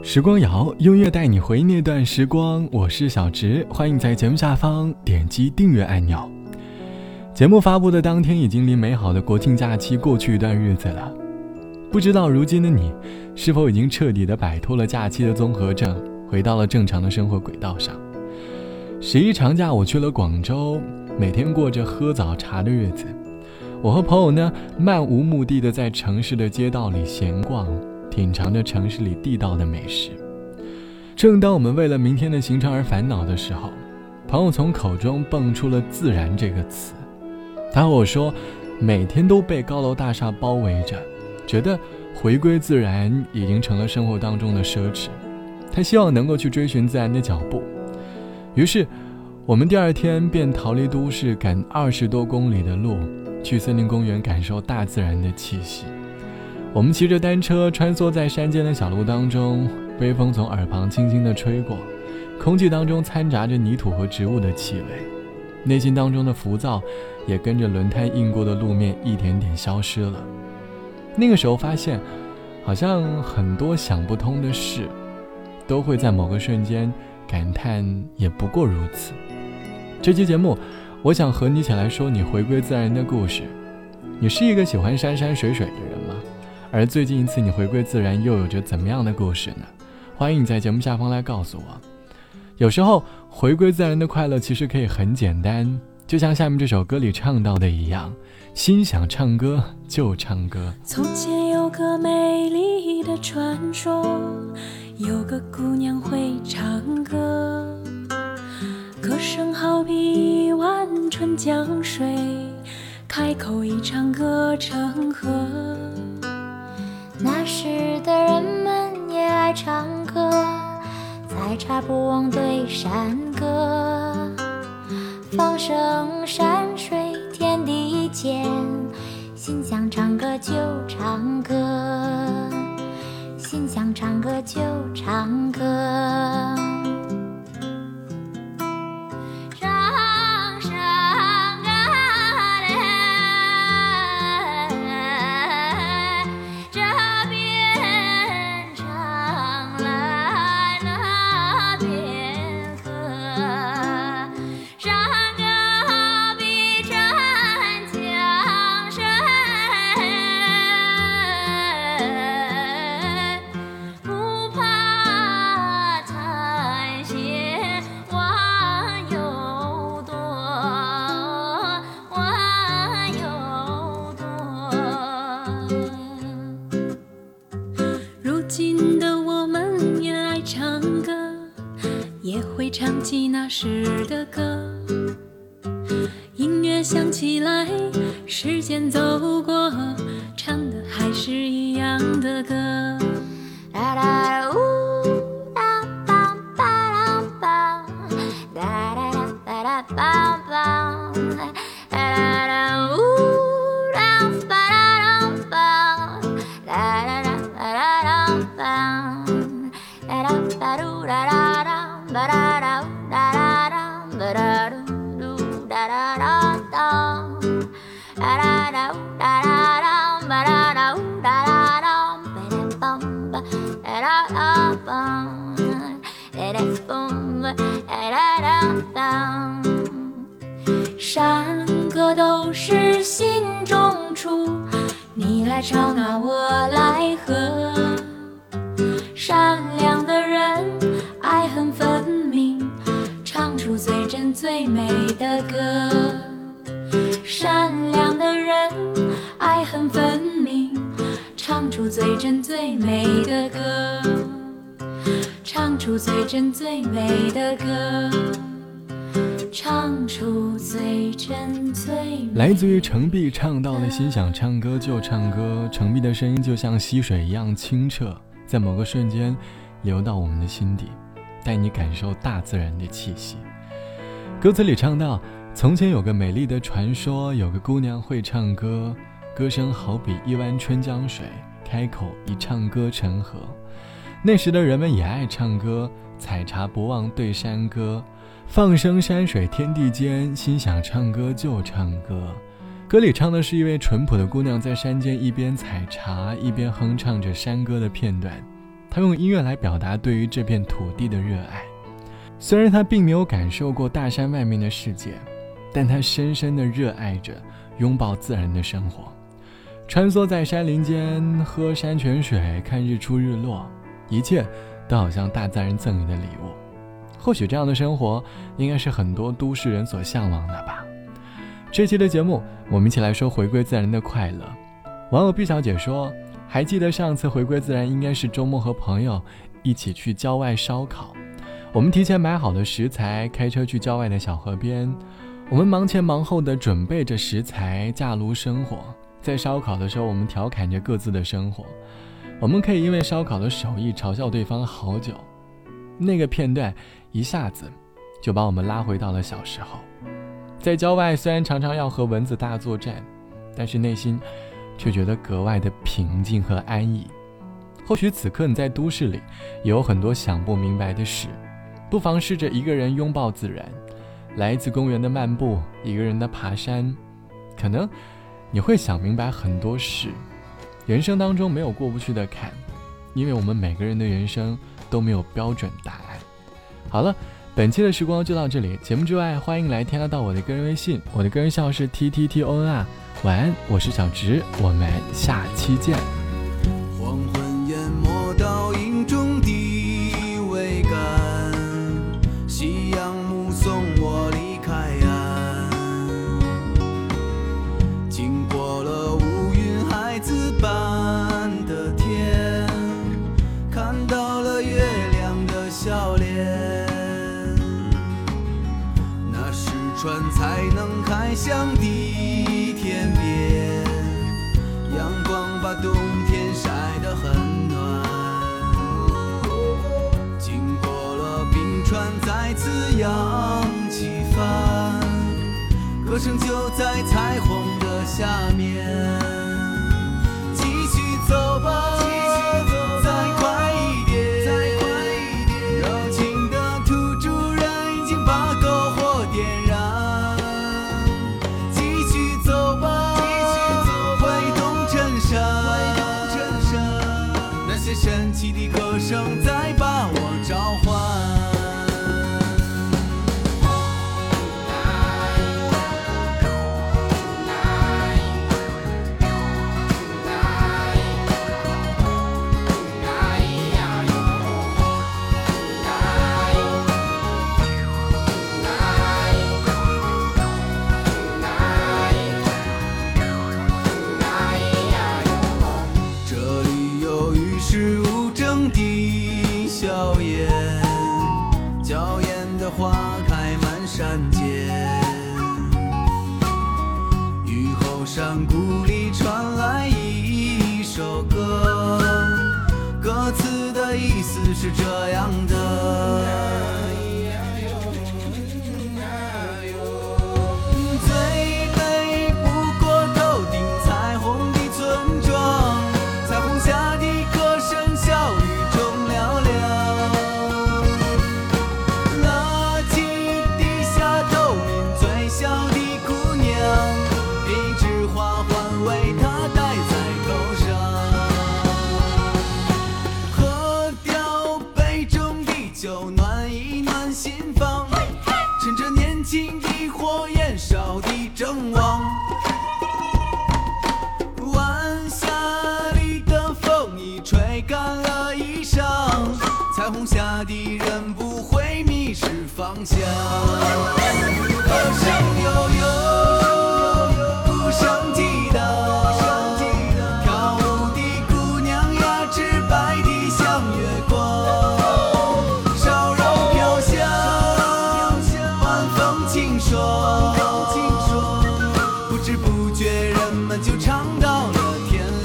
时光谣，音乐带你回那段时光，我是小植，欢迎在节目下方点击订阅按钮。节目发布的当天已经离美好的国庆假期过去一段日子了，不知道如今的你是否已经彻底的摆脱了假期的综合症，回到了正常的生活轨道上。11长假我去了广州，每天过着喝早茶的日子，我和朋友呢漫无目的的在城市的街道里闲逛，品尝着城市里地道的美食。正当我们为了明天的行程而烦恼的时候，朋友从口中蹦出了自然这个词。他和我说，每天都被高楼大厦包围着，觉得回归自然已经成了生活当中的奢侈，他希望能够去追寻自然的脚步。于是我们第二天便逃离都市，赶20多公里的路去森林公园，感受大自然的气息。我们骑着单车穿梭在山间的小路当中，微风从耳旁轻轻地吹过，空气当中掺杂着泥土和植物的气味，内心当中的浮躁也跟着轮胎印过的路面一点点消失了。那个时候发现，好像很多想不通的事都会在某个瞬间感叹也不过如此。这期节目我想和你一起来说你回归自然的故事。你是一个喜欢山山水水的人吗？而最近一次你回归自然又有着怎么样的故事呢？欢迎你在节目下方来告诉我。有时候回归自然的快乐其实可以很简单，就像下面这首歌里唱到的一样，心想唱歌就唱歌。从前有个美丽的传说，有个姑娘会唱歌，歌声好比一万川江水，开口一唱歌成河。那时的人们也爱唱歌，采茶不忘对山歌，放声山水天地间，心想唱歌就唱歌，心想唱歌就唱歌。会唱起那时的歌，音乐响起来，时间走过，唱的还是一样的歌。啦啦啦呜啦啦啦啦啦啦啦啦啦啦啦啦呜啦啦啦啦啦啦啦啦啦啦啦啦啦啦啦啦啦啦噜啦啦啦啦啦啦啦啦啦啦啦啦啦啦啦，嘣嘣嘣，啦啦嘣，啦嘣嘣，啦啦啦。山歌都是心中出，你来唱啊，我来和。善良的人爱恨分明，唱出最真最美的歌。善良的人爱恨分明，唱出最真最美的歌，唱出最真最美的歌，唱出最真最美。来自于程璧唱到的心想唱歌就唱歌。程璧的声音就像溪水一样清澈，在某个瞬间流到我们的心底，带你感受大自然的气息。歌词里唱到，从前有个美丽的传说，有个姑娘会唱歌，歌声好比一湾春江水，开口一唱歌成河。那时的人们也爱唱歌，采茶不忘对山歌，放声山水天地间，心想唱歌就唱歌。歌里唱的是一位淳朴的姑娘在山间一边采茶一边哼唱着山歌的片段，他用音乐来表达对于这片土地的热爱。虽然他并没有感受过大山外面的世界，但他深深地热爱着拥抱自然的生活。穿梭在山林间，喝山泉水，看日出日落，一切都好像大自然赠予的礼物。或许这样的生活应该是很多都市人所向往的吧。这期的节目我们一起来说回归自然的快乐。网友毕小姐说，还记得上次回归自然应该是周末和朋友一起去郊外烧烤，我们提前买好了食材，开车去郊外的小河边，我们忙前忙后的准备着食材，架炉生火。在烧烤的时候，我们调侃着各自的生活，我们可以因为烧烤的手艺嘲笑对方好久。那个片段一下子就把我们拉回到了小时候。在郊外虽然常常要和蚊子大作战，但是内心却觉得格外的平静和安逸。或许此刻你在都市里也有很多想不明白的事，不妨试着一个人拥抱自然，来自公园的漫步，一个人的爬山，可能你会想明白很多事。人生当中没有过不去的坎，因为我们每个人的人生都没有标准答案。好了，本期的时光就到这里。节目之外，欢迎来添加到我的个人微信，我的个人号是 TTTONR。晚安，我是小植，我们下期见。黄昏淹没到影中的桅杆，夕阳目送我离开岸，经过了乌云孩子般的天，看到了月亮的笑脸，那是船才能开向的天边，阳光把冬天晒得很暖，经过了冰川再次扬起帆，歌声就在彩虹的下面，继续走吧。神奇的歌声在把我召唤，娇艳的花开满山间，雨后山谷里传来一首歌，歌词的意思是这样的。彩虹下的人不会迷失方向，歌声悠悠，无声激荡，跳舞的姑娘呀，直白的像月光，烧肉飘香，晚风轻爽，不知不觉人们就唱到了天亮。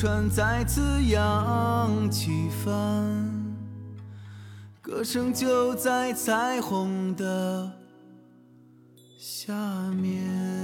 船再次扬起帆，歌声就在彩虹的下面。